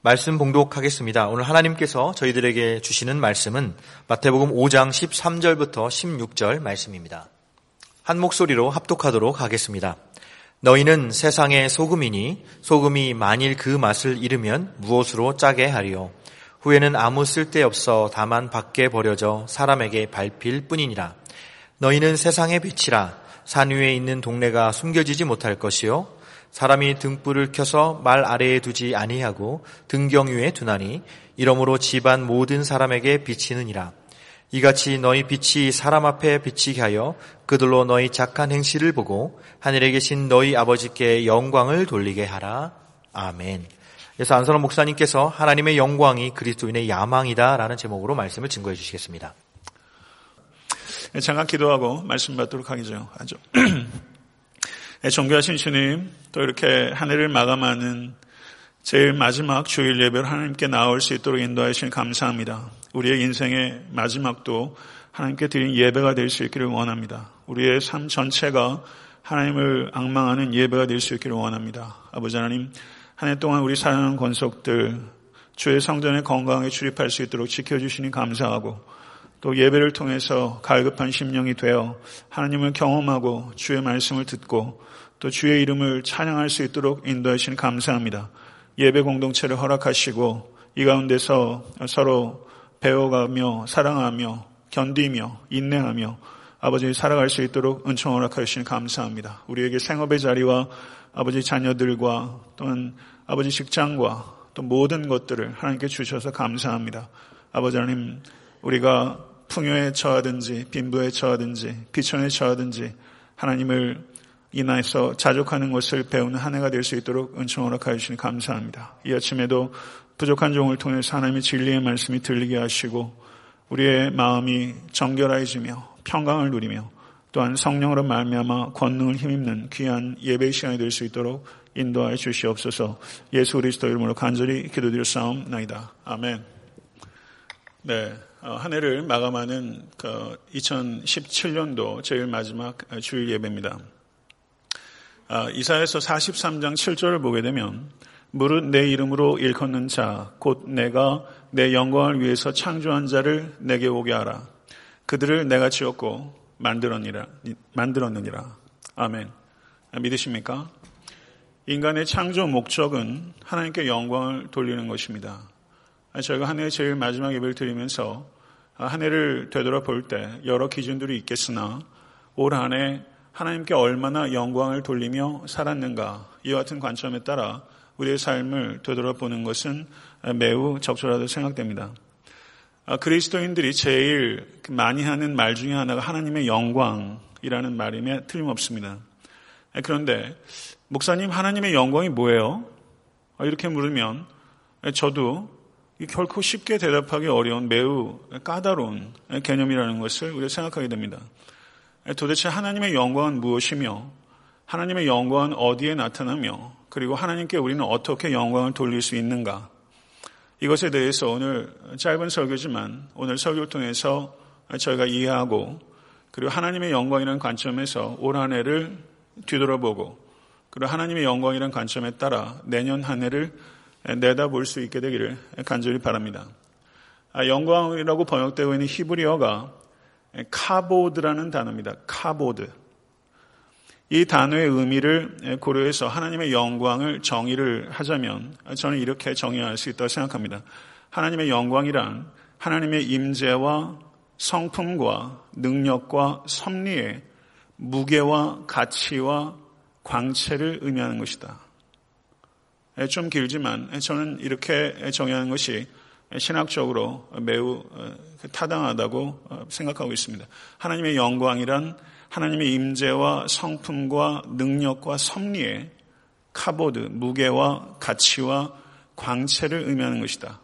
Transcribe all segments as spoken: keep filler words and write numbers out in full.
말씀 봉독하겠습니다. 오늘 하나님께서 저희들에게 주시는 말씀은 마태복음 오 장 십삼 절부터 십육 절 말씀입니다. 한 목소리로 합독하도록 하겠습니다. 너희는 세상의 소금이니 소금이 만일 그 맛을 잃으면 무엇으로 짜게 하리요? 후에는 아무 쓸데없어 다만 밖에 버려져 사람에게 밟힐 뿐이니라. 너희는 세상의 빛이라. 산 위에 있는 동네가 숨겨지지 못할 것이요, 사람이 등불을 켜서 말 아래에 두지 아니하고 등경 위에 두나니 이러므로 집안 모든 사람에게 비치느니라. 이같이 너희 빛이 사람 앞에 비치게 하여 그들로 너희 착한 행실을 보고 하늘에 계신 너희 아버지께 영광을 돌리게 하라. 아멘. 그래서 안선홍 목사님께서 하나님의 영광이 그리스도인의 야망이다라는 제목으로 말씀을 증거해 주시겠습니다. 잠깐 기도하고 말씀 받도록 하죠. 존귀하신 주님, 또 이렇게 한 해를 마감하는 제일 마지막 주일 예배를 하나님께 나올 수 있도록 인도해 주신 감사합니다. 우리의 인생의 마지막도 하나님께 드린 예배가 될 수 있기를 원합니다. 우리의 삶 전체가 하나님을 앙망하는 예배가 될 수 있기를 원합니다. 아버지 하나님, 한 해 동안 우리 사랑하는 권속들, 주의 성전의 건강에 출입할 수 있도록 지켜주시니 감사하고, 또 예배를 통해서 갈급한 심령이 되어 하나님을 경험하고 주의 말씀을 듣고 또 주의 이름을 찬양할 수 있도록 인도해 주신 감사합니다. 예배 공동체를 허락하시고 이 가운데서 서로 배워가며 사랑하며 견디며 인내하며 아버지 살아갈 수 있도록 은총 허락해 주신 감사합니다. 우리에게 생업의 자리와 아버지 자녀들과 또는 아버지 직장과 또 모든 것들을 하나님께 주셔서 감사합니다. 아버지 하나님, 우리가 풍요에 처하든지 빈부에 처하든지 비천에 처하든지 하나님을 인하여서 자족하는 것을 배우는 한 해가 될 수 있도록 은총 허락하여 주시니 감사합니다. 이 아침에도 부족한 종을 통해서 하나님의 진리의 말씀이 들리게 하시고 우리의 마음이 정결해지며 평강을 누리며 또한 성령으로 말미암아 권능을 힘입는 귀한 예배 시간이 될 수 있도록 인도하여 주시옵소서. 예수 그리스도 이름으로 간절히 기도드렸사옵나이다. 아멘. 네, 한 해를 마감하는 이천십칠 년도 제일 마지막 주일 예배입니다. 이사야서 사십삼 장 칠 절을 보게 되면 무릇 내 이름으로 일컫는 자 곧 내가 내 영광을 위해서 창조한 자를 내게 오게 하라. 그들을 내가 지었고 만들었느니라. 만들었느니라. 아멘. 믿으십니까? 인간의 창조 목적은 하나님께 영광을 돌리는 것입니다. 저희가 한 해의 제일 마지막 예배를 드리면서 한 해를 되돌아볼 때 여러 기준들이 있겠으나 올 한 해 하나님께 얼마나 영광을 돌리며 살았는가, 이와 같은 관점에 따라 우리의 삶을 되돌아보는 것은 매우 적절하다고 생각됩니다. 그리스도인들이 제일 많이 하는 말 중에 하나가 하나님의 영광이라는 말임에 틀림없습니다. 그런데 목사님, 하나님의 영광이 뭐예요? 이렇게 물으면 저도 결코 쉽게 대답하기 어려운 매우 까다로운 개념이라는 것을 우리가 생각하게 됩니다. 도대체 하나님의 영광은 무엇이며 하나님의 영광은 어디에 나타나며 그리고 하나님께 우리는 어떻게 영광을 돌릴 수 있는가, 이것에 대해서 오늘 짧은 설교지만 오늘 설교를 통해서 저희가 이해하고 그리고 하나님의 영광이라는 관점에서 올 한 해를 뒤돌아보고 그리고 하나님의 영광이라는 관점에 따라 내년 한 해를 내다볼 수 있게 되기를 간절히 바랍니다. 영광이라고 번역되고 있는 히브리어가 카보드라는 단어입니다. 카보드. 이 단어의 의미를 고려해서 하나님의 영광을 정의를 하자면 저는 이렇게 정의할 수 있다고 생각합니다. 하나님의 영광이란 하나님의 임재와 성품과 능력과 섭리의 무게와 가치와 광채를 의미하는 것이다. 좀 길지만 저는 이렇게 정의하는 것이 신학적으로 매우 타당하다고 생각하고 있습니다. 하나님의 영광이란 하나님의 임재와 성품과 능력과 섭리의 카보드, 무게와 가치와 광채를 의미하는 것이다.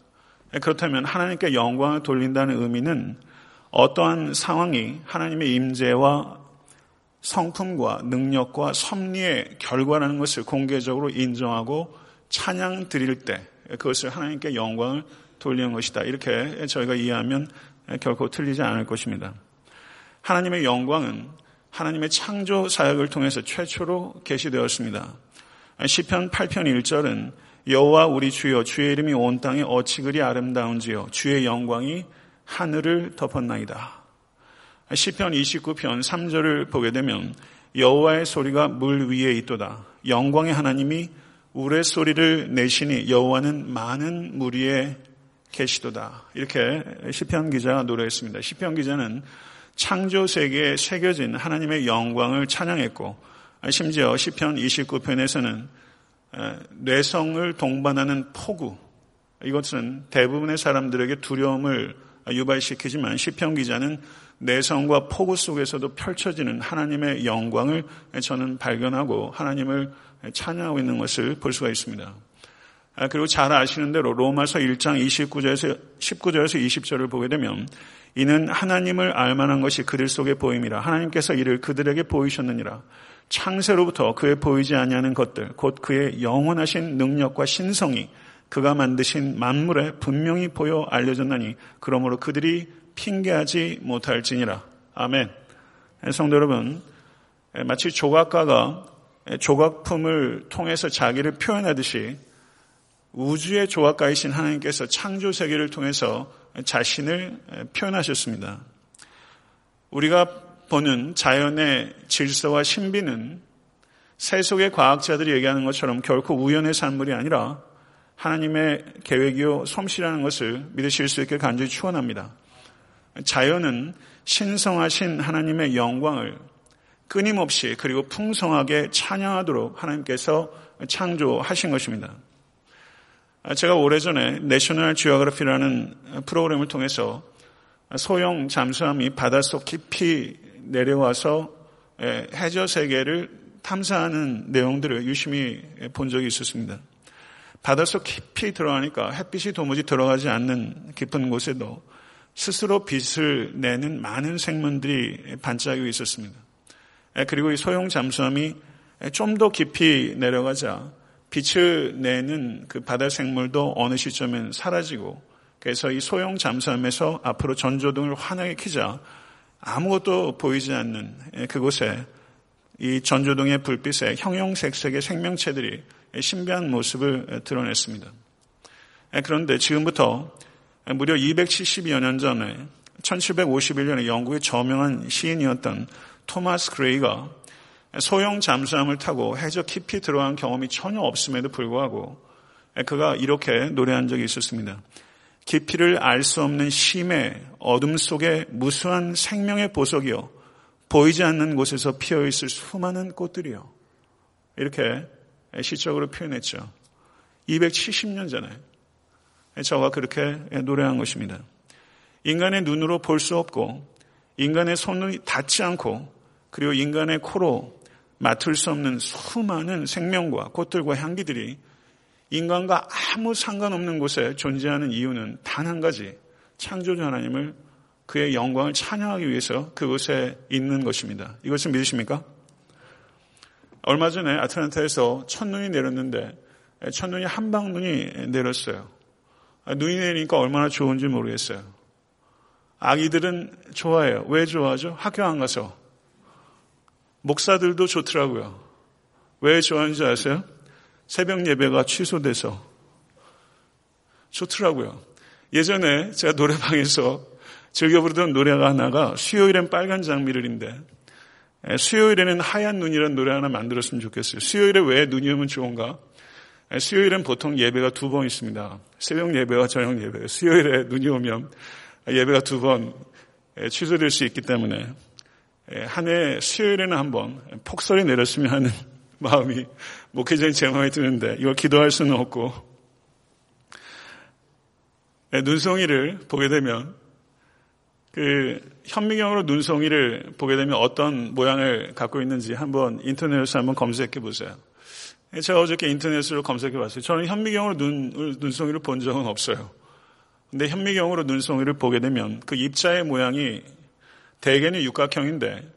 그렇다면 하나님께 영광을 돌린다는 의미는 어떠한 상황이 하나님의 임재와 성품과 능력과 섭리의 결과라는 것을 공개적으로 인정하고 찬양 드릴 때 그것을 하나님께 영광을 돌리는 것이다. 이렇게 저희가 이해하면 결코 틀리지 않을 것입니다. 하나님의 영광은 하나님의 창조 사역을 통해서 최초로 계시되었습니다. 시편 팔 편 일 절은 여호와 우리 주여 주의 이름이 온 땅에 어찌 그리 아름다운지요 주의 영광이 하늘을 덮었나이다. 시편 이십구 편 삼 절을 보게 되면 여호와의 소리가 물 위에 있도다. 영광의 하나님이 우레소리를 내시니 여호와는 많은 무리에 계시도다. 이렇게 시편 기자가 노래했습니다. 시편 기자는 창조세계에 새겨진 하나님의 영광을 찬양했고 심지어 시편 이십구 편에서는 뇌성을 동반하는 폭우, 이것은 대부분의 사람들에게 두려움을 유발시키지만 시편 기자는 내성과 폭우 속에서도 펼쳐지는 하나님의 영광을 저는 발견하고 하나님을 찬양하고 있는 것을 볼 수가 있습니다. 그리고 잘 아시는 대로 로마서 일 장 이십구 절에서 십구 절에서 이십 절을 보게 되면 이는 하나님을 알만한 것이 그들 속에 보임이라. 하나님께서 이를 그들에게 보이셨느니라. 창세로부터 그의 보이지 아니하는 것들 곧 그의 영원하신 능력과 신성이 그가 만드신 만물에 분명히 보여 알려졌나니 그러므로 그들이 핑계하지 못할지니라. 아멘. 성도 여러분, 마치 조각가가 조각품을 통해서 자기를 표현하듯이 우주의 조각가이신 하나님께서 창조세계를 통해서 자신을 표현하셨습니다. 우리가 보는 자연의 질서와 신비는 세속의 과학자들이 얘기하는 것처럼 결코 우연의 산물이 아니라 하나님의 계획이요 솜씨라는 것을 믿으실 수 있게 간절히 축원합니다. 자연은 신성하신 하나님의 영광을 끊임없이 그리고 풍성하게 찬양하도록 하나님께서 창조하신 것입니다. 제가 오래전에 내셔널 지오그래피라는 프로그램을 통해서 소형 잠수함이 바닷속 깊이 내려와서 해저 세계를 탐사하는 내용들을 유심히 본 적이 있었습니다. 바닷속 깊이 들어가니까 햇빛이 도무지 들어가지 않는 깊은 곳에도 스스로 빛을 내는 많은 생물들이 반짝이고 있었습니다. 그리고 이 소형 잠수함이 좀 더 깊이 내려가자 빛을 내는 그 바다 생물도 어느 시점엔 사라지고 그래서 이 소형 잠수함에서 앞으로 전조등을 환하게 켜자 아무것도 보이지 않는 그곳에 이 전조등의 불빛에 형형색색의 생명체들이 신비한 모습을 드러냈습니다. 그런데 지금부터 무려 이백칠십이여 년 전에 천칠백오십일 년에 영국의 저명한 시인이었던 토마스 그레이가 소형 잠수함을 타고 해저 깊이 들어간 경험이 전혀 없음에도 불구하고 그가 이렇게 노래한 적이 있었습니다. 깊이를 알 수 없는 심해 어둠 속에 무수한 생명의 보석이요 보이지 않는 곳에서 피어있을 수많은 꽃들이요. 이렇게 시적으로 표현했죠. 이백칠십 년 전에 저가 그렇게 노래한 것입니다. 인간의 눈으로 볼 수 없고 인간의 손이 닿지 않고 그리고 인간의 코로 맡을 수 없는 수많은 생명과 꽃들과 향기들이 인간과 아무 상관없는 곳에 존재하는 이유는 단 한 가지, 창조주 하나님을 그의 영광을 찬양하기 위해서 그곳에 있는 것입니다. 이것을 믿으십니까? 얼마 전에 애틀랜타에서 첫눈이 내렸는데 첫눈이 한방눈이 내렸어요. 눈이 내리니까 얼마나 좋은지 모르겠어요. 아기들은 좋아해요. 왜 좋아하죠? 학교 안 가서. 목사들도 좋더라고요. 왜 좋아하는지 아세요? 새벽 예배가 취소돼서. 좋더라고요. 예전에 제가 노래방에서 즐겨 부르던 노래가 하나가 수요일엔 빨간 장미를인데 수요일에는 하얀 눈이라는 노래 하나 만들었으면 좋겠어요. 수요일에 왜 눈이 오면 좋은가? 수요일엔 보통 예배가 두 번 있습니다. 새벽 예배와 저녁 예배. 수요일에 눈이 오면 예배가 두 번 취소될 수 있기 때문에 한 해 수요일에는 한 번 폭설이 내렸으면 하는 마음이 목회자인 제 마음에 드는데 이걸 기도할 수는 없고 눈송이를 보게 되면 그 현미경으로 눈송이를 보게 되면 어떤 모양을 갖고 있는지 한번 인터넷에서 한번 검색해 보세요. 제가 어저께 인터넷으로 검색해 봤어요. 저는 현미경으로 눈, 눈송이를 본 적은 없어요. 근데 현미경으로 눈송이를 보게 되면 그 입자의 모양이 대개는 육각형인데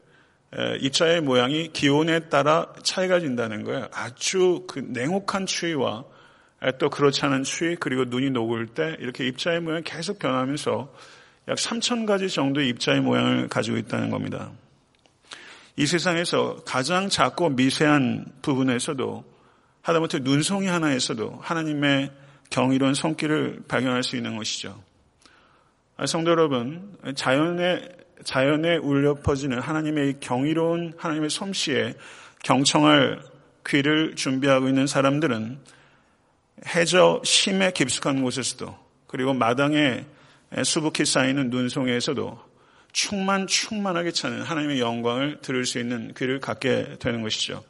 입자의 모양이 기온에 따라 차이가 진다는 거예요. 아주 그 냉혹한 추위와 또 그렇지 않은 추위 그리고 눈이 녹을 때 이렇게 입자의 모양이 계속 변하면서 약 삼천 가지 정도의 입자의 모양을 가지고 있다는 겁니다. 이 세상에서 가장 작고 미세한 부분에서도 하다못해 눈송이 하나에서도 하나님의 경이로운 손길을 발견할 수 있는 것이죠. 성도 여러분, 자연에, 자연에 울려 퍼지는 하나님의 경이로운 하나님의 솜씨에 경청할 귀를 준비하고 있는 사람들은 해저 심에 깊숙한 곳에서도 그리고 마당에 수북히 쌓이는 눈송이에서도 충만 충만하게 차는 하나님의 영광을 들을 수 있는 귀를 갖게 되는 것이죠.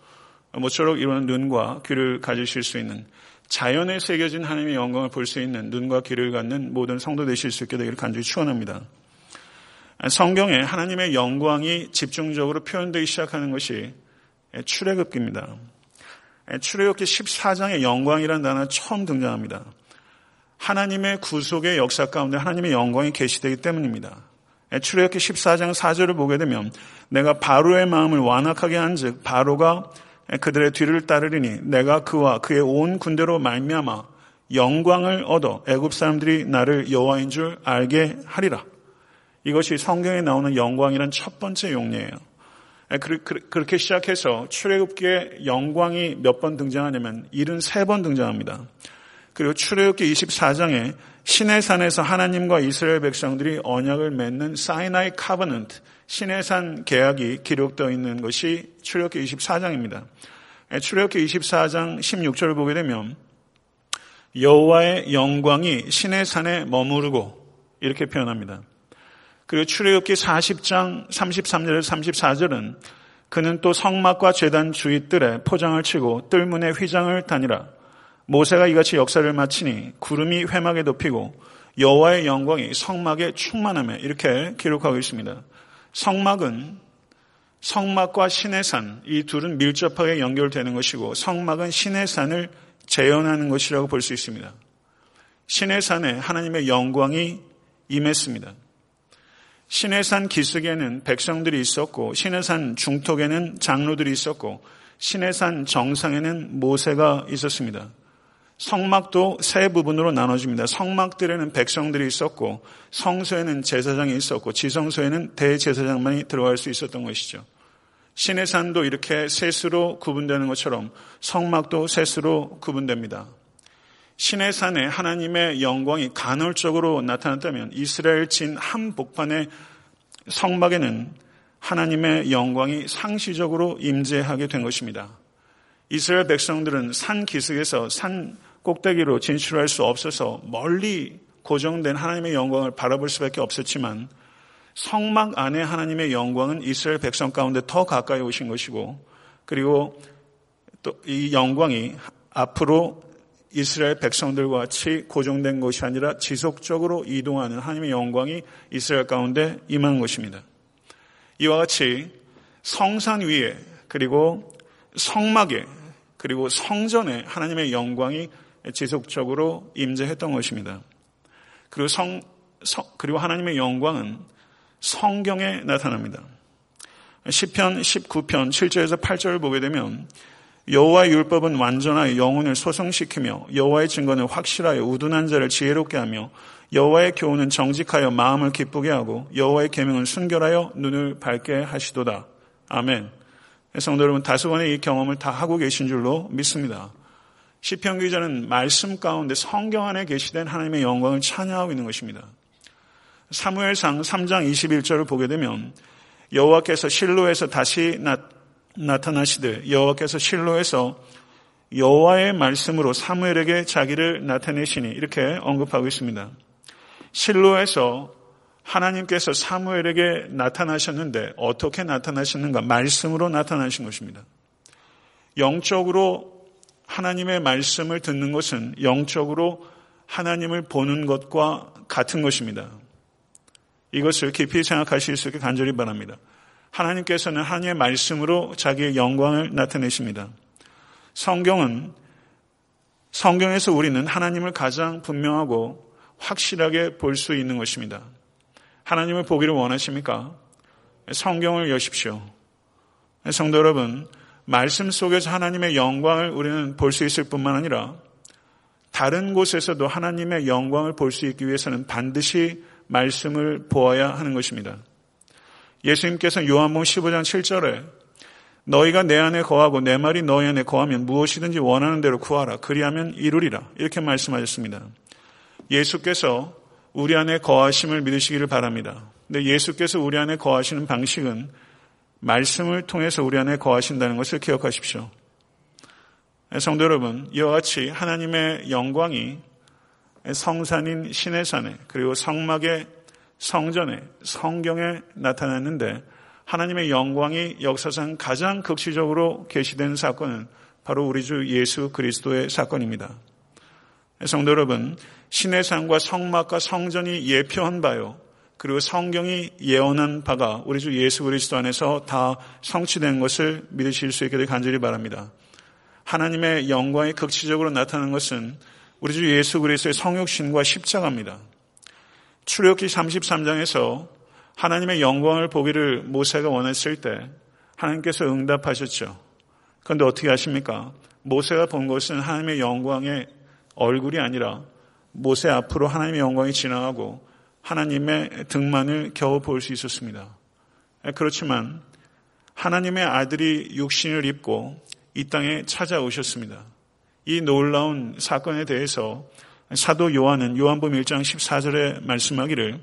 모쪼록 이런 눈과 귀를 가지실 수 있는, 자연에 새겨진 하나님의 영광을 볼 수 있는 눈과 귀를 갖는 모든 성도 되실 수 있게 되기를 간절히 축원합니다. 성경에 하나님의 영광이 집중적으로 표현되기 시작하는 것이 출애굽기입니다. 출애굽기 십사 장의 영광이라는 단어가 처음 등장합니다. 하나님의 구속의 역사 가운데 하나님의 영광이 계시되기 때문입니다. 출애굽기 십사 장 사 절을 보게 되면, 내가 바로의 마음을 완악하게 한즉 바로가 그들의 뒤를 따르리니 내가 그와 그의 온 군대로 말미암아 영광을 얻어 애굽 사람들이 나를 여호와인 줄 알게 하리라. 이것이 성경에 나오는 영광이란 첫 번째 용례예요. 그렇게 시작해서 출애굽기에 영광이 몇 번 등장하냐면 칠십삼 번 등장합니다. 그리고 출애굽기 이십사 장에 시내산에서 하나님과 이스라엘 백성들이 언약을 맺는 사이나이 카버넌트, 시내산 계약이 기록되어 있는 것이 출애굽기 이십사 장입니다. 출애굽기 이십사 장 십육 절을 보게 되면, 여호와의 영광이 시내산에 머무르고, 이렇게 표현합니다. 그리고 출애굽기 사십 장 삼십삼 절에서 삼십사 절은 그는 또 성막과 제단 주위뜰에 포장을 치고 뜰문에 휘장을 다니라. 모세가 이같이 역사를 마치니 구름이 회막에 덮이고 여호와의 영광이 성막에 충만하며, 이렇게 기록하고 있습니다. 성막은, 성막과 시내산 이 둘은 밀접하게 연결되는 것이고 성막은 시내산을 재현하는 것이라고 볼 수 있습니다. 시내산에 하나님의 영광이 임했습니다. 시내산 기슭에는 백성들이 있었고 시내산 중턱에는 장로들이 있었고 시내산 정상에는 모세가 있었습니다. 성막도 세 부분으로 나눠집니다. 성막들에는 백성들이 있었고 성소에는 제사장이 있었고 지성소에는 대제사장만이 들어갈 수 있었던 것이죠. 시내산도 이렇게 셋으로 구분되는 것처럼 성막도 셋으로 구분됩니다. 시내산에 하나님의 영광이 간헐적으로 나타났다면 이스라엘 진 한복판의 성막에는 하나님의 영광이 상시적으로 임재하게 된 것입니다. 이스라엘 백성들은 산 기슭에서 산 꼭대기로 진출할 수 없어서 멀리 고정된 하나님의 영광을 바라볼 수밖에 없었지만 성막 안에 하나님의 영광은 이스라엘 백성 가운데 더 가까이 오신 것이고, 그리고 또 이 영광이 앞으로 이스라엘 백성들과 같이 고정된 것이 아니라 지속적으로 이동하는 하나님의 영광이 이스라엘 가운데 임한 것입니다. 이와 같이 성산 위에, 그리고 성막에, 그리고 성전에 하나님의 영광이 지속적으로 임재했던 것입니다. 그리고 성, 성 그리고 하나님의 영광은 성경에 나타납니다. 시편 십구 편 칠 절에서 팔 절을 보게 되면, 여호와의 율법은 완전하여 영혼을 소성시키며 여호와의 증거는 확실하여 우둔한 자를 지혜롭게 하며 여호와의 교훈은 정직하여 마음을 기쁘게 하고 여호와의 계명은 순결하여 눈을 밝게 하시도다. 아멘. 성도 여러분, 다섯 번의 이 경험을 다 하고 계신 줄로 믿습니다. 시편 기자는 말씀 가운데 성경 안에 계시된 하나님의 영광을 찬양하고 있는 것입니다. 사무엘상 삼 장 이십일 절을 보게 되면, 여호와께서 실로에서 다시 나, 나타나시되 여호와께서 실로에서 여호와의 말씀으로 사무엘에게 자기를 나타내시니, 이렇게 언급하고 있습니다. 실로에서 하나님께서 사무엘에게 나타나셨는데 어떻게 나타나셨는가? 말씀으로 나타나신 것입니다. 영적으로 하나님의 말씀을 듣는 것은 영적으로 하나님을 보는 것과 같은 것입니다. 이것을 깊이 생각하실 수 있게 간절히 바랍니다. 하나님께서는 하나님의 말씀으로 자기의 영광을 나타내십니다. 성경은, 성경에서 우리는 하나님을 가장 분명하고 확실하게 볼 수 있는 것입니다. 하나님을 보기를 원하십니까? 성경을 여십시오. 성도 여러분, 말씀 속에서 하나님의 영광을 우리는 볼 수 있을 뿐만 아니라 다른 곳에서도 하나님의 영광을 볼 수 있기 위해서는 반드시 말씀을 보아야 하는 것입니다. 예수님께서는 요한복음 십오 장 칠 절에 너희가 내 안에 거하고 내 말이 너희 안에 거하면 무엇이든지 원하는 대로 구하라. 그리하면 이루리라. 이렇게 말씀하셨습니다. 예수께서 우리 안에 거하심을 믿으시기를 바랍니다. 근데 예수께서 우리 안에 거하시는 방식은 말씀을 통해서 우리 안에 거하신다는 것을 기억하십시오. 성도 여러분, 이와 같이 하나님의 영광이 성산인 시내산에 그리고 성막에 성전에 성경에 나타났는데 하나님의 영광이 역사상 가장 극시적으로 계시된 사건은 바로 우리 주 예수 그리스도의 사건입니다. 성도 여러분, 시내산과 성막과 성전이 예표한 바요 그리고 성경이 예언한 바가 우리 주 예수 그리스도 안에서 다 성취된 것을 믿으실 수 있게 될 간절히 바랍니다. 하나님의 영광이 극치적으로 나타나는 것은 우리 주 예수 그리스도의 성육신과 십자가입니다. 출애굽기 삼십삼 장에서 하나님의 영광을 보기를 모세가 원했을 때 하나님께서 응답하셨죠. 그런데 어떻게 하십니까? 모세가 본 것은 하나님의 영광의 얼굴이 아니라 모세 앞으로 하나님의 영광이 지나가고 하나님의 등만을 겨우 볼 수 있었습니다. 그렇지만 하나님의 아들이 육신을 입고 이 땅에 찾아오셨습니다. 이 놀라운 사건에 대해서 사도 요한은 요한복음 일 장 십사 절에 말씀하기를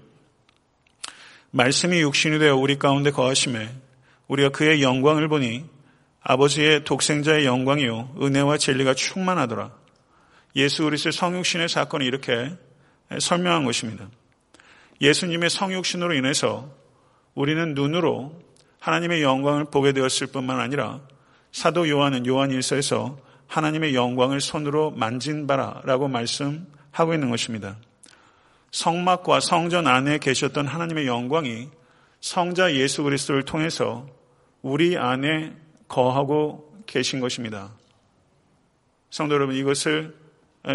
말씀이 육신이 되어 우리 가운데 거하심에 우리가 그의 영광을 보니 아버지의 독생자의 영광이요 은혜와 진리가 충만하더라. 예수 그리스도의 성육신의 사건이 이렇게 설명한 것입니다. 예수님의 성육신으로 인해서 우리는 눈으로 하나님의 영광을 보게 되었을 뿐만 아니라 사도 요한은 요한 일서에서 하나님의 영광을 손으로 만진 바라라고 말씀하고 있는 것입니다. 성막과 성전 안에 계셨던 하나님의 영광이 성자 예수 그리스도를 통해서 우리 안에 거하고 계신 것입니다. 성도 여러분, 이것을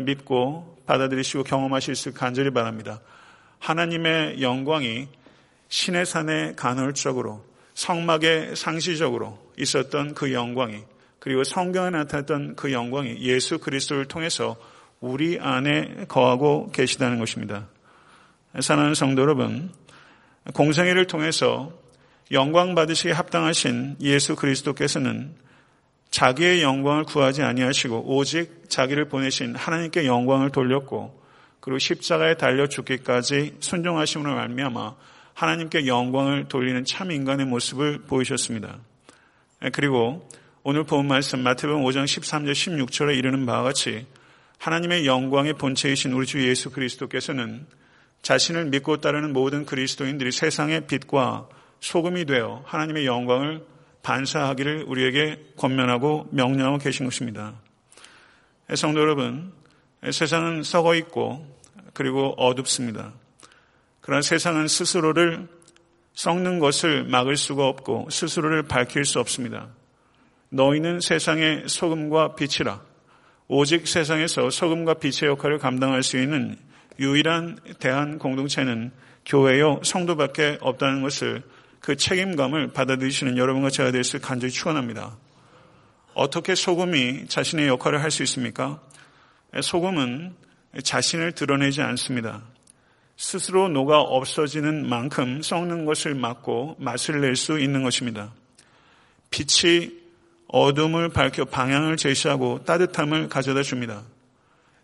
믿고 받아들이시고 경험하실 수 간절히 바랍니다. 하나님의 영광이 시내산의 간헐적으로 성막의 상시적으로 있었던 그 영광이 그리고 성경에 나타났던 그 영광이 예수 그리스도를 통해서 우리 안에 거하고 계시다는 것입니다. 사랑하는 성도 여러분, 공생애를 통해서 영광 받으시기에 합당하신 예수 그리스도께서는 자기의 영광을 구하지 아니하시고 오직 자기를 보내신 하나님께 영광을 돌렸고 그리고 십자가에 달려 죽기까지 순종하심으로 말미암아 하나님께 영광을 돌리는 참 인간의 모습을 보이셨습니다. 그리고 오늘 본 말씀 마태복음 오 장 십삼 절 십육 절에 이르는 바와 같이 하나님의 영광의 본체이신 우리 주 예수 그리스도께서는 자신을 믿고 따르는 모든 그리스도인들이 세상의 빛과 소금이 되어 하나님의 영광을 반사하기를 우리에게 권면하고 명령하고 계신 것입니다. 성도 여러분, 세상은 썩어 있고 그리고 어둡습니다. 그러나 세상은 스스로를 썩는 것을 막을 수가 없고 스스로를 밝힐 수 없습니다. 너희는 세상의 소금과 빛이라. 오직 세상에서 소금과 빛의 역할을 감당할 수 있는 유일한 대한 공동체는 교회요 성도밖에 없다는 것을 그 책임감을 받아들이시는 여러분과 제가 될 수 간절히 축원합니다. 어떻게 소금이 자신의 역할을 할 수 있습니까? 소금은 자신을 드러내지 않습니다. 스스로 녹아 없어지는 만큼 썩는 것을 막고 맛을 낼 수 있는 것입니다. 빛이 어둠을 밝혀 방향을 제시하고 따뜻함을 가져다 줍니다.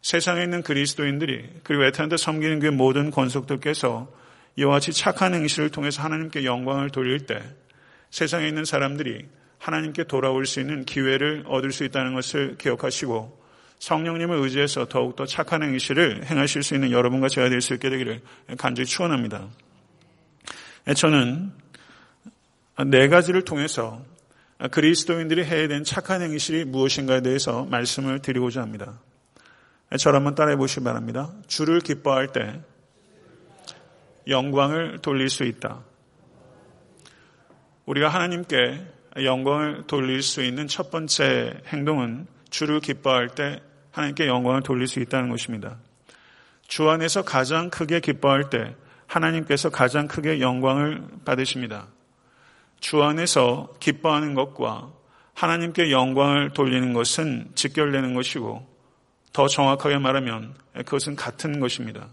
세상에 있는 그리스도인들이 그리고 애틀랜타 섬기는 교회 모든 권속들께서 이와 같이 착한 행실을 통해서 하나님께 영광을 돌릴 때 세상에 있는 사람들이 하나님께 돌아올 수 있는 기회를 얻을 수 있다는 것을 기억하시고 성령님을 의지해서 더욱더 착한 행실을 행하실 수 있는 여러분과 제가 될 수 있게 되기를 간절히 축원합니다. 저는 네 가지를 통해서 그리스도인들이 해야 되는 착한 행실이 무엇인가에 대해서 말씀을 드리고자 합니다. 저를 한번 따라해 보시기 바랍니다. 주를 기뻐할 때 영광을 돌릴 수 있다. 우리가 하나님께 영광을 돌릴 수 있는 첫 번째 행동은 주를 기뻐할 때 하나님께 영광을 돌릴 수 있다는 것입니다. 주 안에서 가장 크게 기뻐할 때 하나님께서 가장 크게 영광을 받으십니다. 주 안에서 기뻐하는 것과 하나님께 영광을 돌리는 것은 직결되는 것이고 더 정확하게 말하면 그것은 같은 것입니다.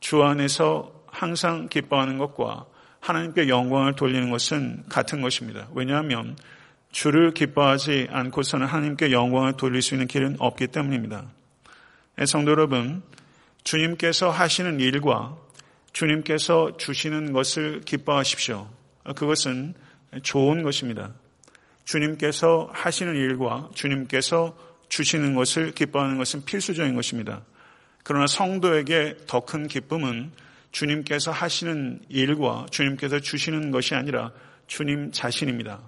주 안에서 항상 기뻐하는 것과 하나님께 영광을 돌리는 것은 같은 것입니다. 왜냐하면 주를 기뻐하지 않고서는 하나님께 영광을 돌릴 수 있는 길은 없기 때문입니다. 성도 여러분, 주님께서 하시는 일과 주님께서 주시는 것을 기뻐하십시오. 그것은 좋은 것입니다. 주님께서 하시는 일과 주님께서 주시는 것을 기뻐하는 것은 필수적인 것입니다. 그러나 성도에게 더 큰 기쁨은 주님께서 하시는 일과 주님께서 주시는 것이 아니라 주님 자신입니다.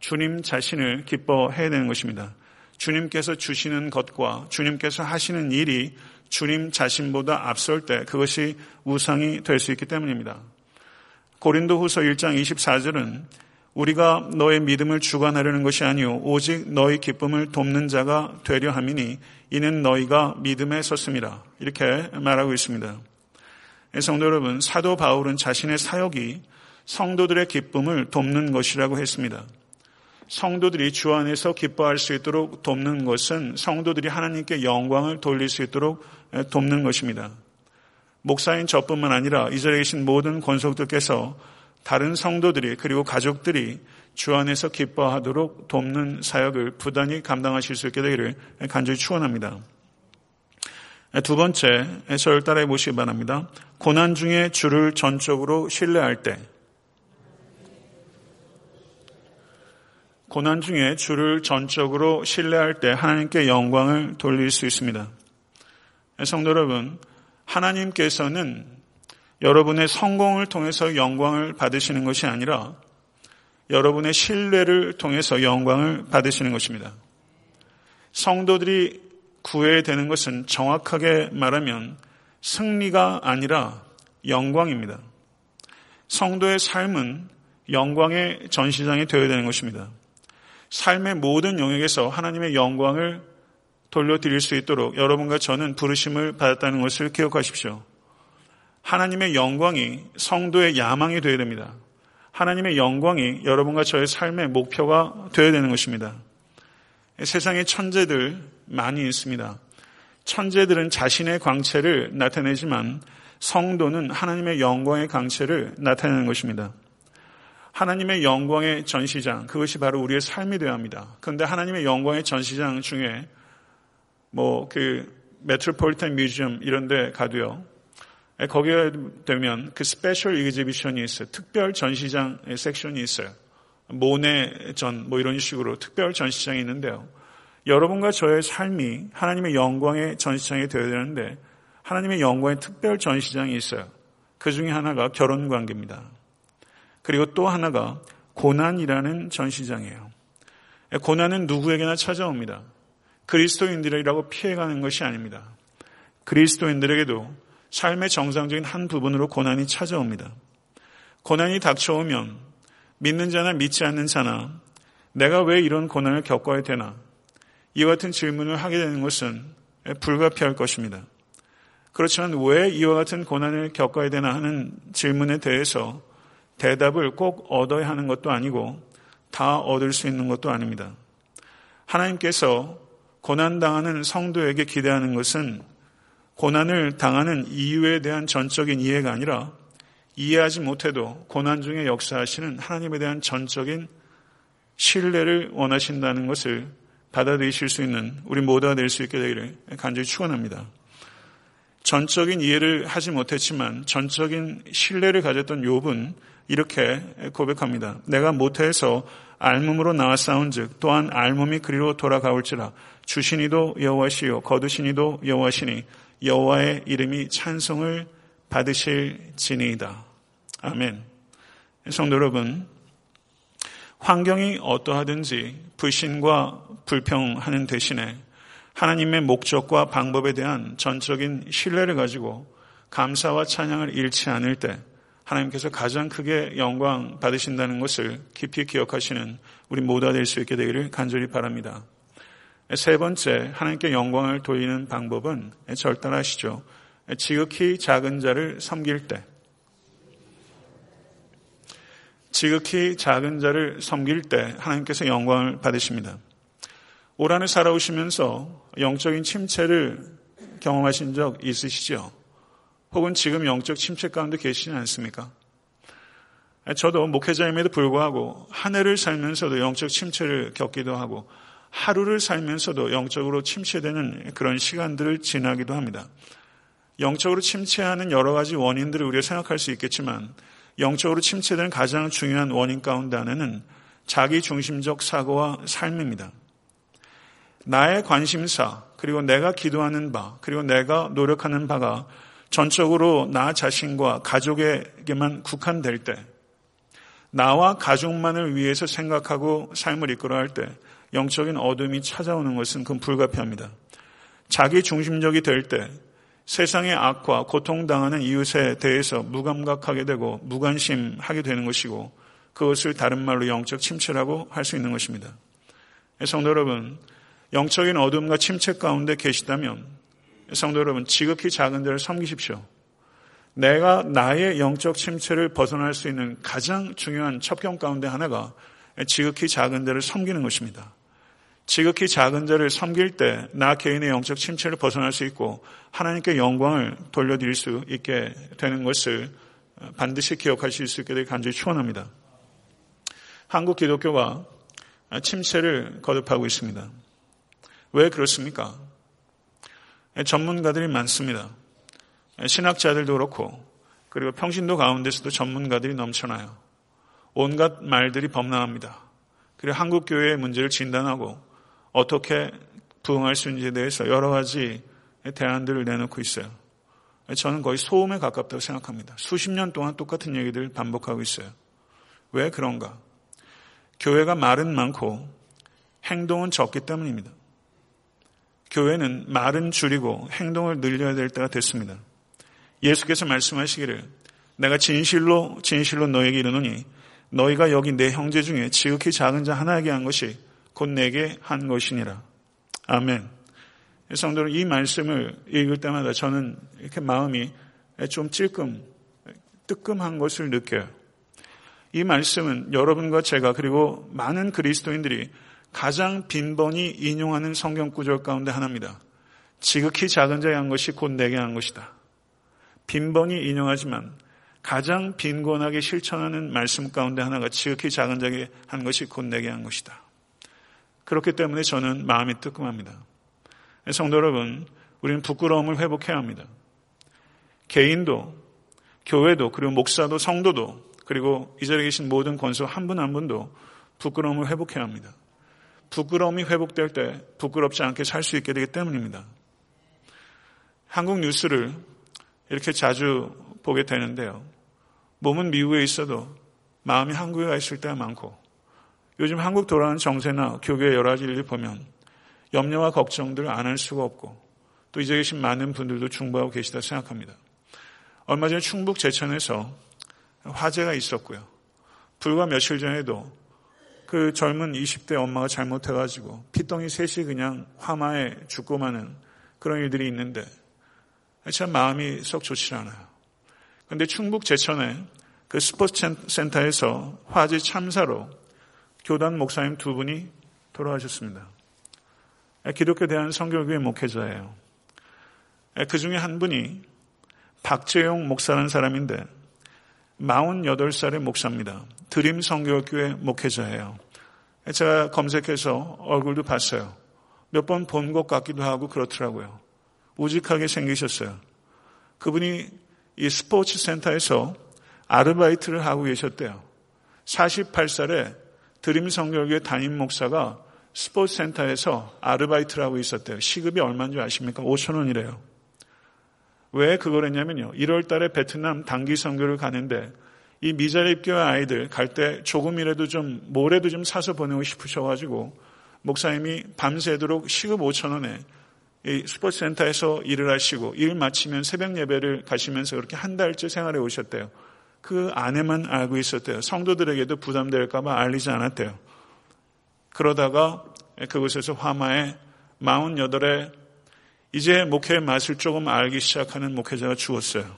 주님 자신을 기뻐해야 되는 것입니다. 주님께서 주시는 것과 주님께서 하시는 일이 주님 자신보다 앞설 때 그것이 우상이 될 수 있기 때문입니다. 고린도 후서 일 장 이십사 절은 우리가 너의 믿음을 주관하려는 것이 아니오 오직 너의 기쁨을 돕는 자가 되려 함이니 이는 너희가 믿음에 섰음이라 이렇게 말하고 있습니다. 성도 여러분, 사도 바울은 자신의 사역이 성도들의 기쁨을 돕는 것이라고 했습니다. 성도들이 주 안에서 기뻐할 수 있도록 돕는 것은 성도들이 하나님께 영광을 돌릴 수 있도록 돕는 것입니다. 목사인 저뿐만 아니라 이 자리에 계신 모든 권속들께서 다른 성도들이 그리고 가족들이 주 안에서 기뻐하도록 돕는 사역을 부단히 감당하실 수 있게 되기를 간절히 축원합니다. 두 번째, 저를 따라해 보시기 바랍니다. 고난 중에 주를 전적으로 신뢰할 때. 고난 중에 주를 전적으로 신뢰할 때 하나님께 영광을 돌릴 수 있습니다. 성도 여러분, 하나님께서는 여러분의 성공을 통해서 영광을 받으시는 것이 아니라 여러분의 신뢰를 통해서 영광을 받으시는 것입니다. 성도들이 구해되는 것은 정확하게 말하면 승리가 아니라 영광입니다. 성도의 삶은 영광의 전시장이 되어야 되는 것입니다. 삶의 모든 영역에서 하나님의 영광을 돌려드릴 수 있도록 여러분과 저는 부르심을 받았다는 것을 기억하십시오. 하나님의 영광이 성도의 야망이 되어야 됩니다. 하나님의 영광이 여러분과 저의 삶의 목표가 되어야 되는 것입니다. 세상에 천재들 많이 있습니다. 천재들은 자신의 광채를 나타내지만 성도는 하나님의 영광의 광채를 나타내는 것입니다. 하나님의 영광의 전시장, 그것이 바로 우리의 삶이 되어야 합니다. 그런데 하나님의 영광의 전시장 중에 뭐 그 메트로폴리탄 뮤지엄 이런 데 가도요. 거기에 되면 그 스페셜 이그지비션이 있어요. 특별 전시장 섹션이 있어요. 모네 전 뭐 이런 식으로 특별 전시장이 있는데요. 여러분과 저의 삶이 하나님의 영광의 전시장이 되어야 되는데 하나님의 영광의 특별 전시장이 있어요. 그 중에 하나가 결혼 관계입니다. 그리고 또 하나가 고난이라는 전시장이에요. 고난은 누구에게나 찾아옵니다. 그리스도인들이라고 피해가는 것이 아닙니다. 그리스도인들에게도 삶의 정상적인 한 부분으로 고난이 찾아옵니다. 고난이 닥쳐오면 믿는 자나 믿지 않는 자나 내가 왜 이런 고난을 겪어야 되나 이 같은 질문을 하게 되는 것은 불가피할 것입니다. 그렇지만 왜 이와 같은 고난을 겪어야 되나 하는 질문에 대해서 대답을 꼭 얻어야 하는 것도 아니고 다 얻을 수 있는 것도 아닙니다. 하나님께서 고난당하는 성도에게 기대하는 것은 고난을 당하는 이유에 대한 전적인 이해가 아니라 이해하지 못해도 고난 중에 역사하시는 하나님에 대한 전적인 신뢰를 원하신다는 것을 받아들이실 수 있는 우리 모두가 될 수 있게 되기를 간절히 축원합니다. 전적인 이해를 하지 못했지만 전적인 신뢰를 가졌던 욥은 이렇게 고백합니다. 내가 모태에서 알몸으로 나와 싸운즉 또한 알몸이 그리로 돌아가올지라 주신이도 여호와시요 거두신이도 여호와시니 여호와의 이름이 찬송을 받으실지니이다. 아멘. 성도 여러분, 환경이 어떠하든지 불신과 불평하는 대신에 하나님의 목적과 방법에 대한 전적인 신뢰를 가지고 감사와 찬양을 잃지 않을 때 하나님께서 가장 크게 영광 받으신다는 것을 깊이 기억하시는 우리 모두가 될 수 있게 되기를 간절히 바랍니다. 세 번째, 하나님께 영광을 돌리는 방법은 절 따라하시죠. 지극히 작은 자를 섬길 때. 지극히 작은 자를 섬길 때 하나님께서 영광을 받으십니다. 올 한해 살아오시면서 영적인 침체를 경험하신 적 있으시죠? 혹은 지금 영적 침체 가운데 계시지 않습니까? 저도 목회자임에도 불구하고 한 해를 살면서도 영적 침체를 겪기도 하고 하루를 살면서도 영적으로 침체되는 그런 시간들을 지나기도 합니다. 영적으로 침체하는 여러 가지 원인들을 우리가 생각할 수 있겠지만 영적으로 침체되는 가장 중요한 원인 가운데 하나는 자기중심적 사고와 삶입니다. 나의 관심사, 그리고 내가 기도하는 바, 그리고 내가 노력하는 바가 전적으로 나 자신과 가족에게만 국한될 때, 나와 가족만을 위해서 생각하고 삶을 이끌어야 할 때 영적인 어둠이 찾아오는 것은 그건 불가피합니다. 자기중심적이 될 때 세상의 악과 고통당하는 이웃에 대해서 무감각하게 되고 무관심하게 되는 것이고 그것을 다른 말로 영적 침체라고 할 수 있는 것입니다. 성도 여러분, 영적인 어둠과 침체 가운데 계시다면 성도 여러분 지극히 작은 데를 섬기십시오. 내가 나의 영적 침체를 벗어날 수 있는 가장 중요한 첩경 가운데 하나가 지극히 작은 데를 섬기는 것입니다. 지극히 작은 데를 섬길 때 나 개인의 영적 침체를 벗어날 수 있고 하나님께 영광을 돌려드릴 수 있게 되는 것을 반드시 기억하실 수 있게 되길 간절히 축원합니다. 한국 기독교가 침체를 거듭하고 있습니다. 왜 그렇습니까? 전문가들이 많습니다. 신학자들도 그렇고 그리고 평신도 가운데서도 전문가들이 넘쳐나요. 온갖 말들이 범람합니다. 그리고 한국 교회의 문제를 진단하고 어떻게 부응할 수 있는지에 대해서 여러 가지 대안들을 내놓고 있어요. 저는 거의 소음에 가깝다고 생각합니다. 수십 년 동안 똑같은 얘기들을 반복하고 있어요. 왜 그런가? 교회가 말은 많고 행동은 적기 때문입니다. 교회는 말은 줄이고 행동을 늘려야 될 때가 됐습니다. 예수께서 말씀하시기를 내가 진실로 진실로 너에게 이르노니 너희가 여기 내 형제 중에 지극히 작은 자 하나에게 한 것이 곧 내게 한 것이니라. 아멘. 성도는 이 말씀을 읽을 때마다 저는 이렇게 마음이 좀 찔끔, 뜨끔한 것을 느껴요. 이 말씀은 여러분과 제가 그리고 많은 그리스도인들이 가장 빈번히 인용하는 성경 구절 가운데 하나입니다. 지극히 작은 자에 한 것이 곧 내게 한 것이다. 빈번히 인용하지만 가장 빈곤하게 실천하는 말씀 가운데 하나가 지극히 작은 자에게 한 것이 곧 내게 한 것이다. 그렇기 때문에 저는 마음이 뜨끔합니다. 성도 여러분, 우리는 부끄러움을 회복해야 합니다. 개인도, 교회도, 그리고 목사도, 성도도, 그리고 이 자리에 계신 모든 권수 한 분 한 분도 부끄러움을 회복해야 합니다. 부끄러움이 회복될 때 부끄럽지 않게 살 수 있게 되기 때문입니다. 한국 뉴스를 이렇게 자주 보게 되는데요. 몸은 미국에 있어도 마음이 한국에 가 있을 때가 많고 요즘 한국 돌아가는 정세나 교교의 여러 가지 일을 보면 염려와 걱정들을 안 할 수가 없고 또 이제 계신 많은 분들도 중보하고 계시다 생각합니다. 얼마 전에 충북 제천에서 화재가 있었고요. 불과 며칠 전에도 그 젊은 이십 대 엄마가 잘못해가지고 피덩이 셋이 그냥 화마에 죽고 마는 그런 일들이 있는데 참 마음이 썩 좋지 않아요. 근데 충북 제천에 그 스포츠 센터에서 화재 참사로 교단 목사님 두 분이 돌아가셨습니다. 기독교 대한 성결교회 목회자예요. 그 중에 한 분이 박재용 목사라는 사람인데 마흔여덟 살의 목사입니다. 드림 성결교회 목회자예요. 제가 검색해서 얼굴도 봤어요. 몇 번 본 것 같기도 하고 그렇더라고요. 우직하게 생기셨어요. 그분이 이 스포츠 센터에서 아르바이트를 하고 계셨대요. 마흔여덟 살에 드림 성결교회 담임 목사가 스포츠 센터에서 아르바이트를 하고 있었대요. 시급이 얼마인 줄 아십니까? 오천 원이래요. 왜 그걸 했냐면요. 일월 달에 베트남 단기 선교를 가는데 이 미자립 입교의 아이들 갈 때 조금이라도 좀 뭐라도 좀 사서 보내고 싶으셔가지고 목사님이 밤새도록 시급 오천 원에 이 스포츠 센터에서 일을 하시고 일 마치면 새벽 예배를 가시면서 그렇게 한 달째 생활해 오셨대요. 그 아내만 알고 있었대요. 성도들에게도 부담될까 봐 알리지 않았대요. 그러다가 그곳에서 화마에 마흔여덟에 이제 목회의 맛을 조금 알기 시작하는 목회자가 죽었어요.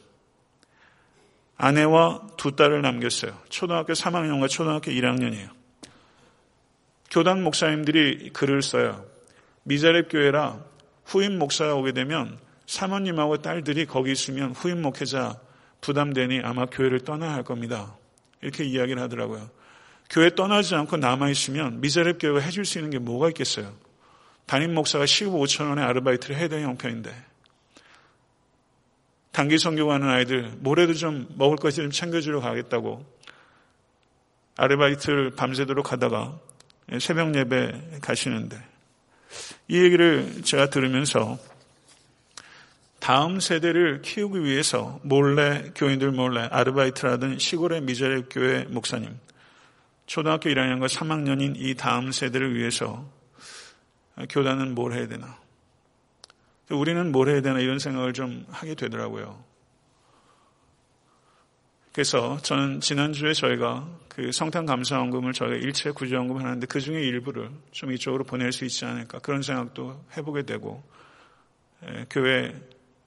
아내와 두 딸을 남겼어요. 초등학교 삼 학년과 초등학교 일 학년이에요. 교단 목사님들이 글을 써요. 미자립 교회라 후임 목사가 오게 되면 사모님하고 딸들이 거기 있으면 후임 목회자 부담되니 아마 교회를 떠나야 할 겁니다. 이렇게 이야기를 하더라고요. 교회 떠나지 않고 남아있으면 미자립 교회가 해줄 수 있는 게 뭐가 있겠어요? 담임 목사가 십오천 원의 아르바이트를 해야 되는 형편인데 단기 선교하는 아이들 모레도 좀 먹을 것을 좀 챙겨주러 가겠다고 아르바이트를 밤새도록 하다가 새벽 예배 가시는데, 이 얘기를 제가 들으면서 다음 세대를 키우기 위해서 몰래 교인들 몰래 아르바이트를 하던 시골의 미자립 교회 목사님, 초등학교 일 학년과 삼 학년인 이 다음 세대를 위해서 교단은 뭘 해야 되나, 우리는 뭘 해야 되나, 이런 생각을 좀 하게 되더라고요. 그래서 저는 지난주에 저희가 그 성탄 감사원금을 저희가 일체 구제원금 하는데 그 중에 일부를 좀 이쪽으로 보낼 수 있지 않을까 그런 생각도 해보게 되고, 교회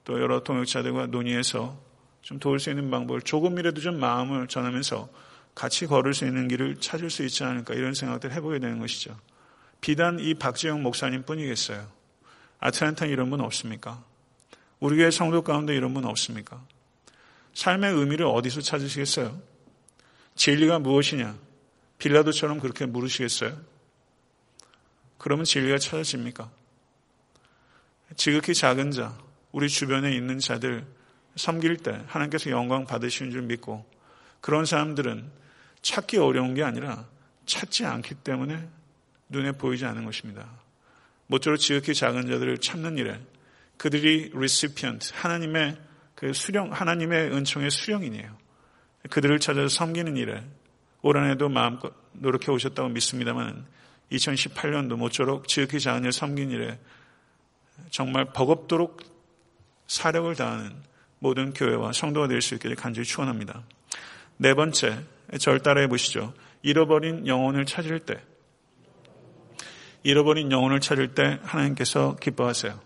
또 여러 동역자들과 논의해서 좀 도울 수 있는 방법을 조금이라도 좀 마음을 전하면서 같이 걸을 수 있는 길을 찾을 수 있지 않을까 이런 생각들을 해보게 되는 것이죠. 비단 이 박재용 목사님 뿐이겠어요? 애틀랜타 이런 분 없습니까? 우리 교회 성도 가운데 이런 분 없습니까? 삶의 의미를 어디서 찾으시겠어요? 진리가 무엇이냐? 빌라도처럼 그렇게 물으시겠어요? 그러면 진리가 찾아집니까? 지극히 작은 자, 우리 주변에 있는 자들 섬길 때 하나님께서 영광 받으시는 줄 믿고, 그런 사람들은 찾기 어려운 게 아니라 찾지 않기 때문에 눈에 보이지 않는 것입니다. 모쪼록 지극히 작은 자들을 찾는 일에 그들이 recipient, 하나님의 그 수령, 하나님의 은총의 수령인이에요. 그들을 찾아서 섬기는 일에 올 한 해도 마음껏 노력해 오셨다고 믿습니다만, 이천십팔 년도 모쪼록 지극히 작은 자를 섬긴 일에 정말 버겁도록 사력을 다하는 모든 교회와 성도가 될 수 있기를 간절히 축원합니다. 네 번째, 절 따라해 보시죠. 잃어버린 영혼을 찾을 때, 잃어버린 영혼을 찾을 때 하나님께서 기뻐하세요.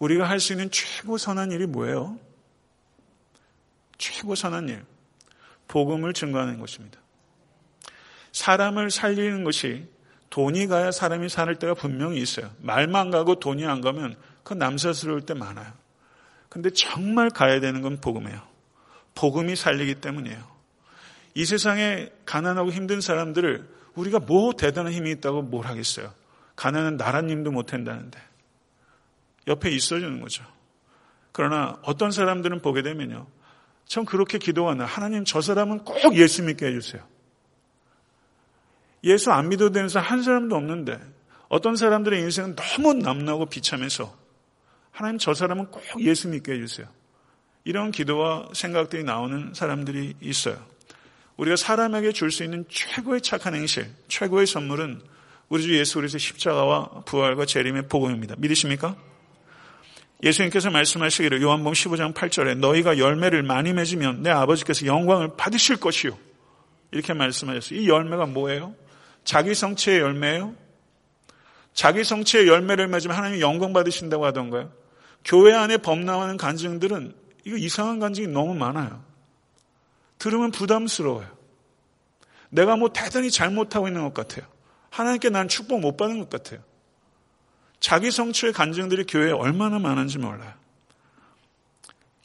우리가 할 수 있는 최고 선한 일이 뭐예요? 최고 선한 일, 복음을 증거하는 것입니다. 사람을 살리는 것이 돈이 가야 사람이 사는 때가 분명히 있어요. 말만 가고 돈이 안 가면 그건 남사스러울 때 많아요. 근데 정말 가야 되는 건 복음이에요. 복음이 살리기 때문이에요. 이 세상에 가난하고 힘든 사람들을 우리가 뭐 대단한 힘이 있다고 뭘 하겠어요. 가난은 나라님도 못한다는데 옆에 있어주는 거죠. 그러나 어떤 사람들은 보게 되면요, 참 그렇게 기도하나, 하나님 저 사람은 꼭 예수 믿게 해주세요. 예수 안 믿어도 되는 사람 한 사람도 없는데 어떤 사람들의 인생은 너무 남나고 비참해서 하나님 저 사람은 꼭 예수 믿게 해주세요. 이런 기도와 생각들이 나오는 사람들이 있어요. 우리가 사람에게 줄 수 있는 최고의 착한 행실, 최고의 선물은 우리 주 예수 그리스도의 십자가와 부활과 재림의 복음입니다. 믿으십니까? 예수님께서 말씀하시기를 요한복음 십오 장 팔 절에 너희가 열매를 많이 맺으면 내 아버지께서 영광을 받으실 것이요, 이렇게 말씀하셨어요. 이 열매가 뭐예요? 자기 성취의 열매예요? 자기 성취의 열매를 맺으면 하나님이 영광 받으신다고 하던가요? 교회 안에 범람하는 간증들은 이거 이상한 간증이 너무 많아요. 들으면 부담스러워요. 내가 뭐 대단히 잘못하고 있는 것 같아요. 하나님께 난 축복 못 받은 것 같아요. 자기 성취의 간증들이 교회에 얼마나 많은지 몰라요.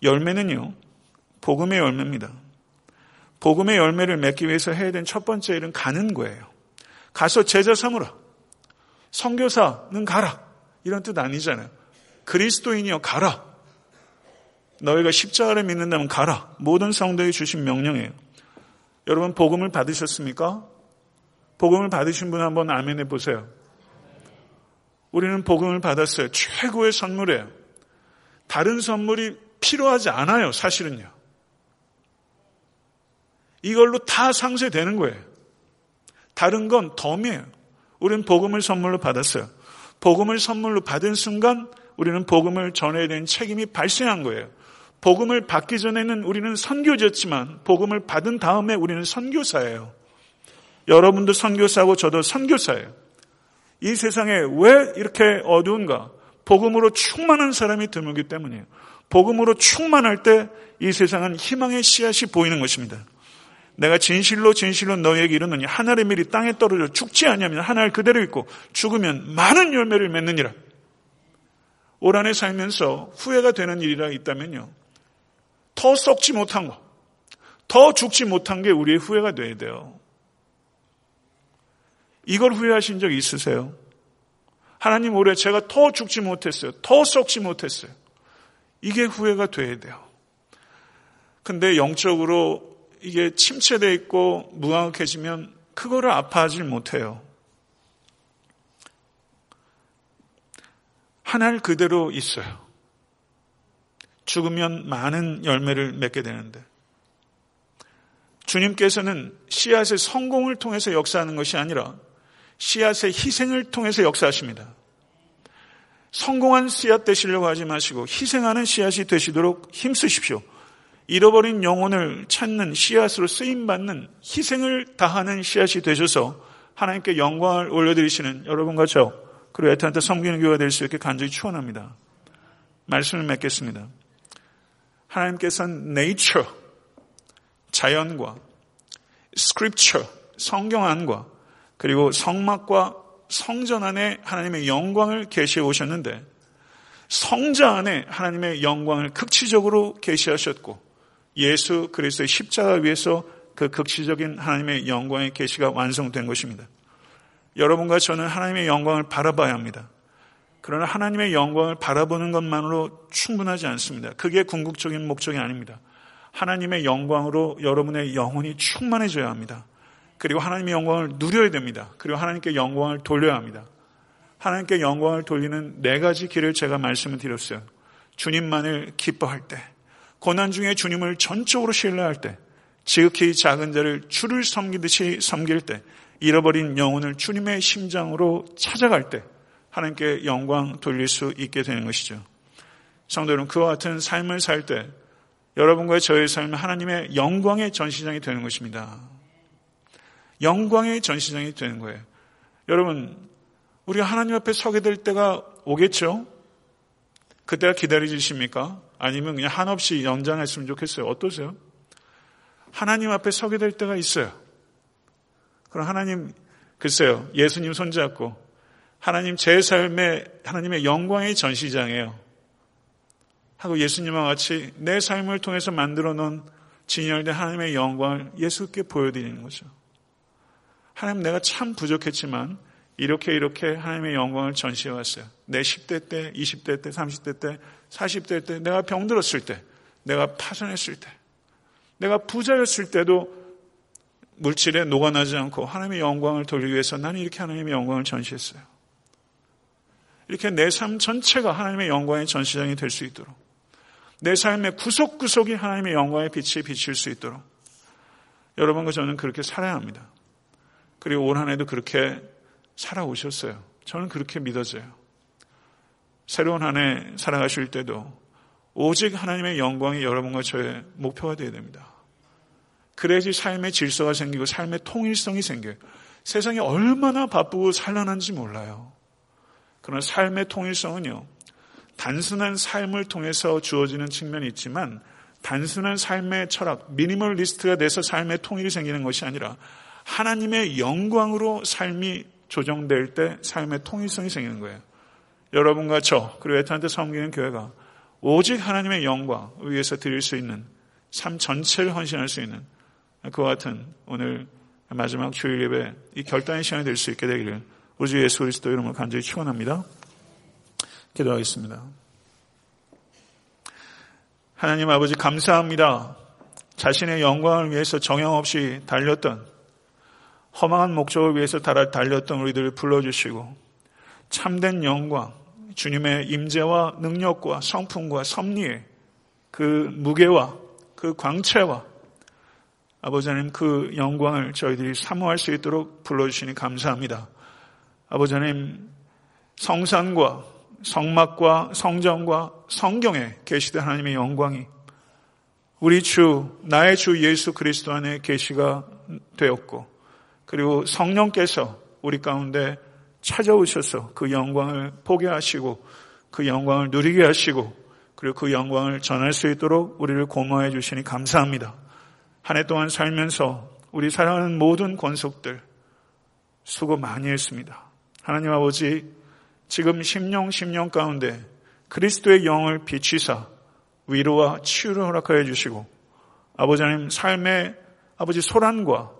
열매는요, 복음의 열매입니다. 복음의 열매를 맺기 위해서 해야 된 첫 번째 일은 가는 거예요. 가서 제자 삼으라, 선교사는 가라, 이런 뜻 아니잖아요. 그리스도인이여 가라, 너희가 십자가를 믿는다면 가라, 모든 성도에게 주신 명령이에요. 여러분 복음을 받으셨습니까? 복음을 받으신 분 한번 아멘해 보세요. 우리는 복음을 받았어요. 최고의 선물이에요. 다른 선물이 필요하지 않아요. 사실은요, 이걸로 다 상쇄되는 거예요. 다른 건 덤이에요. 우리는 복음을 선물로 받았어요. 복음을 선물로 받은 순간 우리는 복음을 전해야 되는 책임이 발생한 거예요. 복음을 받기 전에는 우리는 선교자였지만 복음을 받은 다음에 우리는 선교사예요. 여러분도 선교사고 저도 선교사예요. 이 세상에 왜 이렇게 어두운가? 복음으로 충만한 사람이 드물기 때문이에요. 복음으로 충만할 때 이 세상은 희망의 씨앗이 보이는 것입니다. 내가 진실로 진실로 너희에게 이르노니 하나의 밀이 땅에 떨어져 죽지 아니하면 하나를 그대로 있고 죽으면 많은 열매를 맺느니라. 올 한 해 살면서 후회가 되는 일이라 있다면요, 더 썩지 못한 것, 더 죽지 못한 게 우리의 후회가 돼야 돼요. 이걸 후회하신 적 있으세요? 하나님, 올해 제가 더 죽지 못했어요. 더 썩지 못했어요. 이게 후회가 돼야 돼요. 근데 영적으로 이게 침체되어 있고 무감각해지면 그거를 아파하지 못해요. 한 알 그대로 있어요. 죽으면 많은 열매를 맺게 되는데 주님께서는 씨앗의 성공을 통해서 역사하는 것이 아니라 씨앗의 희생을 통해서 역사하십니다. 성공한 씨앗 되시려고 하지 마시고 희생하는 씨앗이 되시도록 힘쓰십시오. 잃어버린 영혼을 찾는 씨앗으로 쓰임받는 희생을 다하는 씨앗이 되셔서 하나님께 영광을 올려드리시는 여러분과 저 그리고 애틀랜타 섬기는 교회가 될 수 있게 간절히 축원합니다. 말씀을 맺겠습니다. 하나님께서는 nature, 자연과 scripture, 성경 안과 그리고 성막과 성전 안에 하나님의 영광을 계시해 오셨는데 성자 안에 하나님의 영광을 극치적으로 계시하셨고 예수 그리스도의 십자가 위에서 그 극치적인 하나님의 영광의 계시가 완성된 것입니다. 여러분과 저는 하나님의 영광을 바라봐야 합니다. 그러나 하나님의 영광을 바라보는 것만으로 충분하지 않습니다. 그게 궁극적인 목적이 아닙니다. 하나님의 영광으로 여러분의 영혼이 충만해져야 합니다. 그리고 하나님의 영광을 누려야 됩니다. 그리고 하나님께 영광을 돌려야 합니다. 하나님께 영광을 돌리는 네 가지 길을 제가 말씀을 드렸어요. 주님만을 기뻐할 때, 고난 중에 주님을 전적으로 신뢰할 때, 지극히 작은 자를 주를 섬기듯이 섬길 때, 잃어버린 영혼을 주님의 심장으로 찾아갈 때 하나님께 영광 돌릴 수 있게 되는 것이죠. 성도 여러분, 그와 같은 삶을 살 때 여러분과 저의 삶은 하나님의 영광의 전시장이 되는 것입니다. 영광의 전시장이 되는 거예요. 여러분, 우리가 하나님 앞에 서게 될 때가 오겠죠? 그때가 기다려지십니까? 아니면 그냥 한없이 연장했으면 좋겠어요. 어떠세요? 하나님 앞에 서게 될 때가 있어요. 그럼 하나님, 글쎄요, 예수님 손잡고 하나님 제 삶에 하나님의 영광의 전시장이에요 하고 예수님과 같이 내 삶을 통해서 만들어 놓은 진열된 하나님의 영광을 예수께 보여드리는 거죠. 하나님, 내가 참 부족했지만 이렇게 이렇게 하나님의 영광을 전시해 왔어요. 내 십 대 때, 이십 대 때, 삼십 대 때, 사십 대 때, 내가 병들었을 때, 내가 파산했을 때, 내가 부자였을 때도 물질에 녹아나지 않고 하나님의 영광을 돌리기 위해서 나는 이렇게 하나님의 영광을 전시했어요. 이렇게 내 삶 전체가 하나님의 영광의 전시장이 될 수 있도록, 내 삶의 구석구석이 하나님의 영광의 빛이 비칠 수 있도록 여러분과 저는 그렇게 살아야 합니다. 그리고 올 한 해도 그렇게 살아오셨어요. 저는 그렇게 믿어져요. 새로운 한 해 살아가실 때도 오직 하나님의 영광이 여러분과 저의 목표가 되어야 됩니다. 그래야지 삶의 질서가 생기고 삶의 통일성이 생겨요. 세상이 얼마나 바쁘고 산란한지 몰라요. 그러나 삶의 통일성은요, 단순한 삶을 통해서 주어지는 측면이 있지만 단순한 삶의 철학, 미니멀리스트가 돼서 삶의 통일이 생기는 것이 아니라 하나님의 영광으로 삶이 조정될 때 삶의 통일성이 생기는 거예요. 여러분과 저 그리고 애틀랜타 섬기는 교회가 오직 하나님의 영광 위해서 드릴 수 있는 삶 전체를 헌신할 수 있는 그와 같은 오늘 마지막 주일 예배 이 결단의 시간이 될 수 있게 되기를 우리 주 예수 그리스도 이름으로 간절히 축원합니다. 기도하겠습니다. 하나님 아버지, 감사합니다. 자신의 영광을 위해서 정형 없이 달렸던 허망한 목적을 위해서 달렸던 우리들을 불러주시고 참된 영광, 주님의 임재와 능력과 성품과 섭리의 그 무게와 그 광채와 아버지 하나님 그 영광을 저희들이 사모할 수 있도록 불러주시니 감사합니다. 아버지 하나님, 성산과 성막과 성전과 성경에 계시된 하나님의 영광이 우리 주, 나의 주 예수 그리스도 안에 계시가 되었고 그리고 성령께서 우리 가운데 찾아오셔서 그 영광을 보게 하시고 그 영광을 누리게 하시고 그리고 그 영광을 전할 수 있도록 우리를 고마워해 주시니 감사합니다. 한 해 동안 살면서 우리 사랑하는 모든 권속들 수고 많이 했습니다. 하나님 아버지, 지금 심령 심령 가운데 그리스도의 영을 비추사 위로와 치유를 허락하여 주시고 아버지 하나님, 삶의 아버지 소란과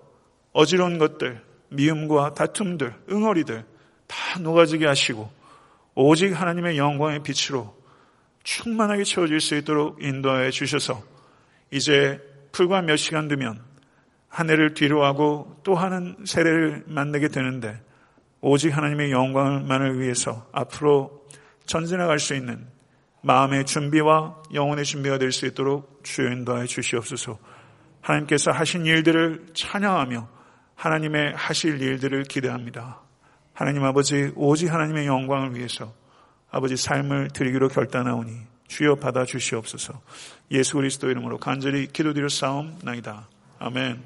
어지러운 것들, 미움과 다툼들, 응어리들 다 녹아지게 하시고 오직 하나님의 영광의 빛으로 충만하게 채워질 수 있도록 인도해 주셔서 이제 불과 몇 시간 되면 한 해를 뒤로 하고 또 하는 세례를 만나게 되는데 오직 하나님의 영광만을 위해서 앞으로 전진해갈 수 있는 마음의 준비와 영혼의 준비가 될 수 있도록 주여 인도하여 주시옵소서. 하나님께서 하신 일들을 찬양하며 하나님의 하실 일들을 기대합니다. 하나님 아버지, 오직 하나님의 영광을 위해서 아버지 삶을 드리기로 결단하오니 주여 받아주시옵소서. 예수 그리스도 이름으로 간절히 기도드려 싸움나이다. 아멘.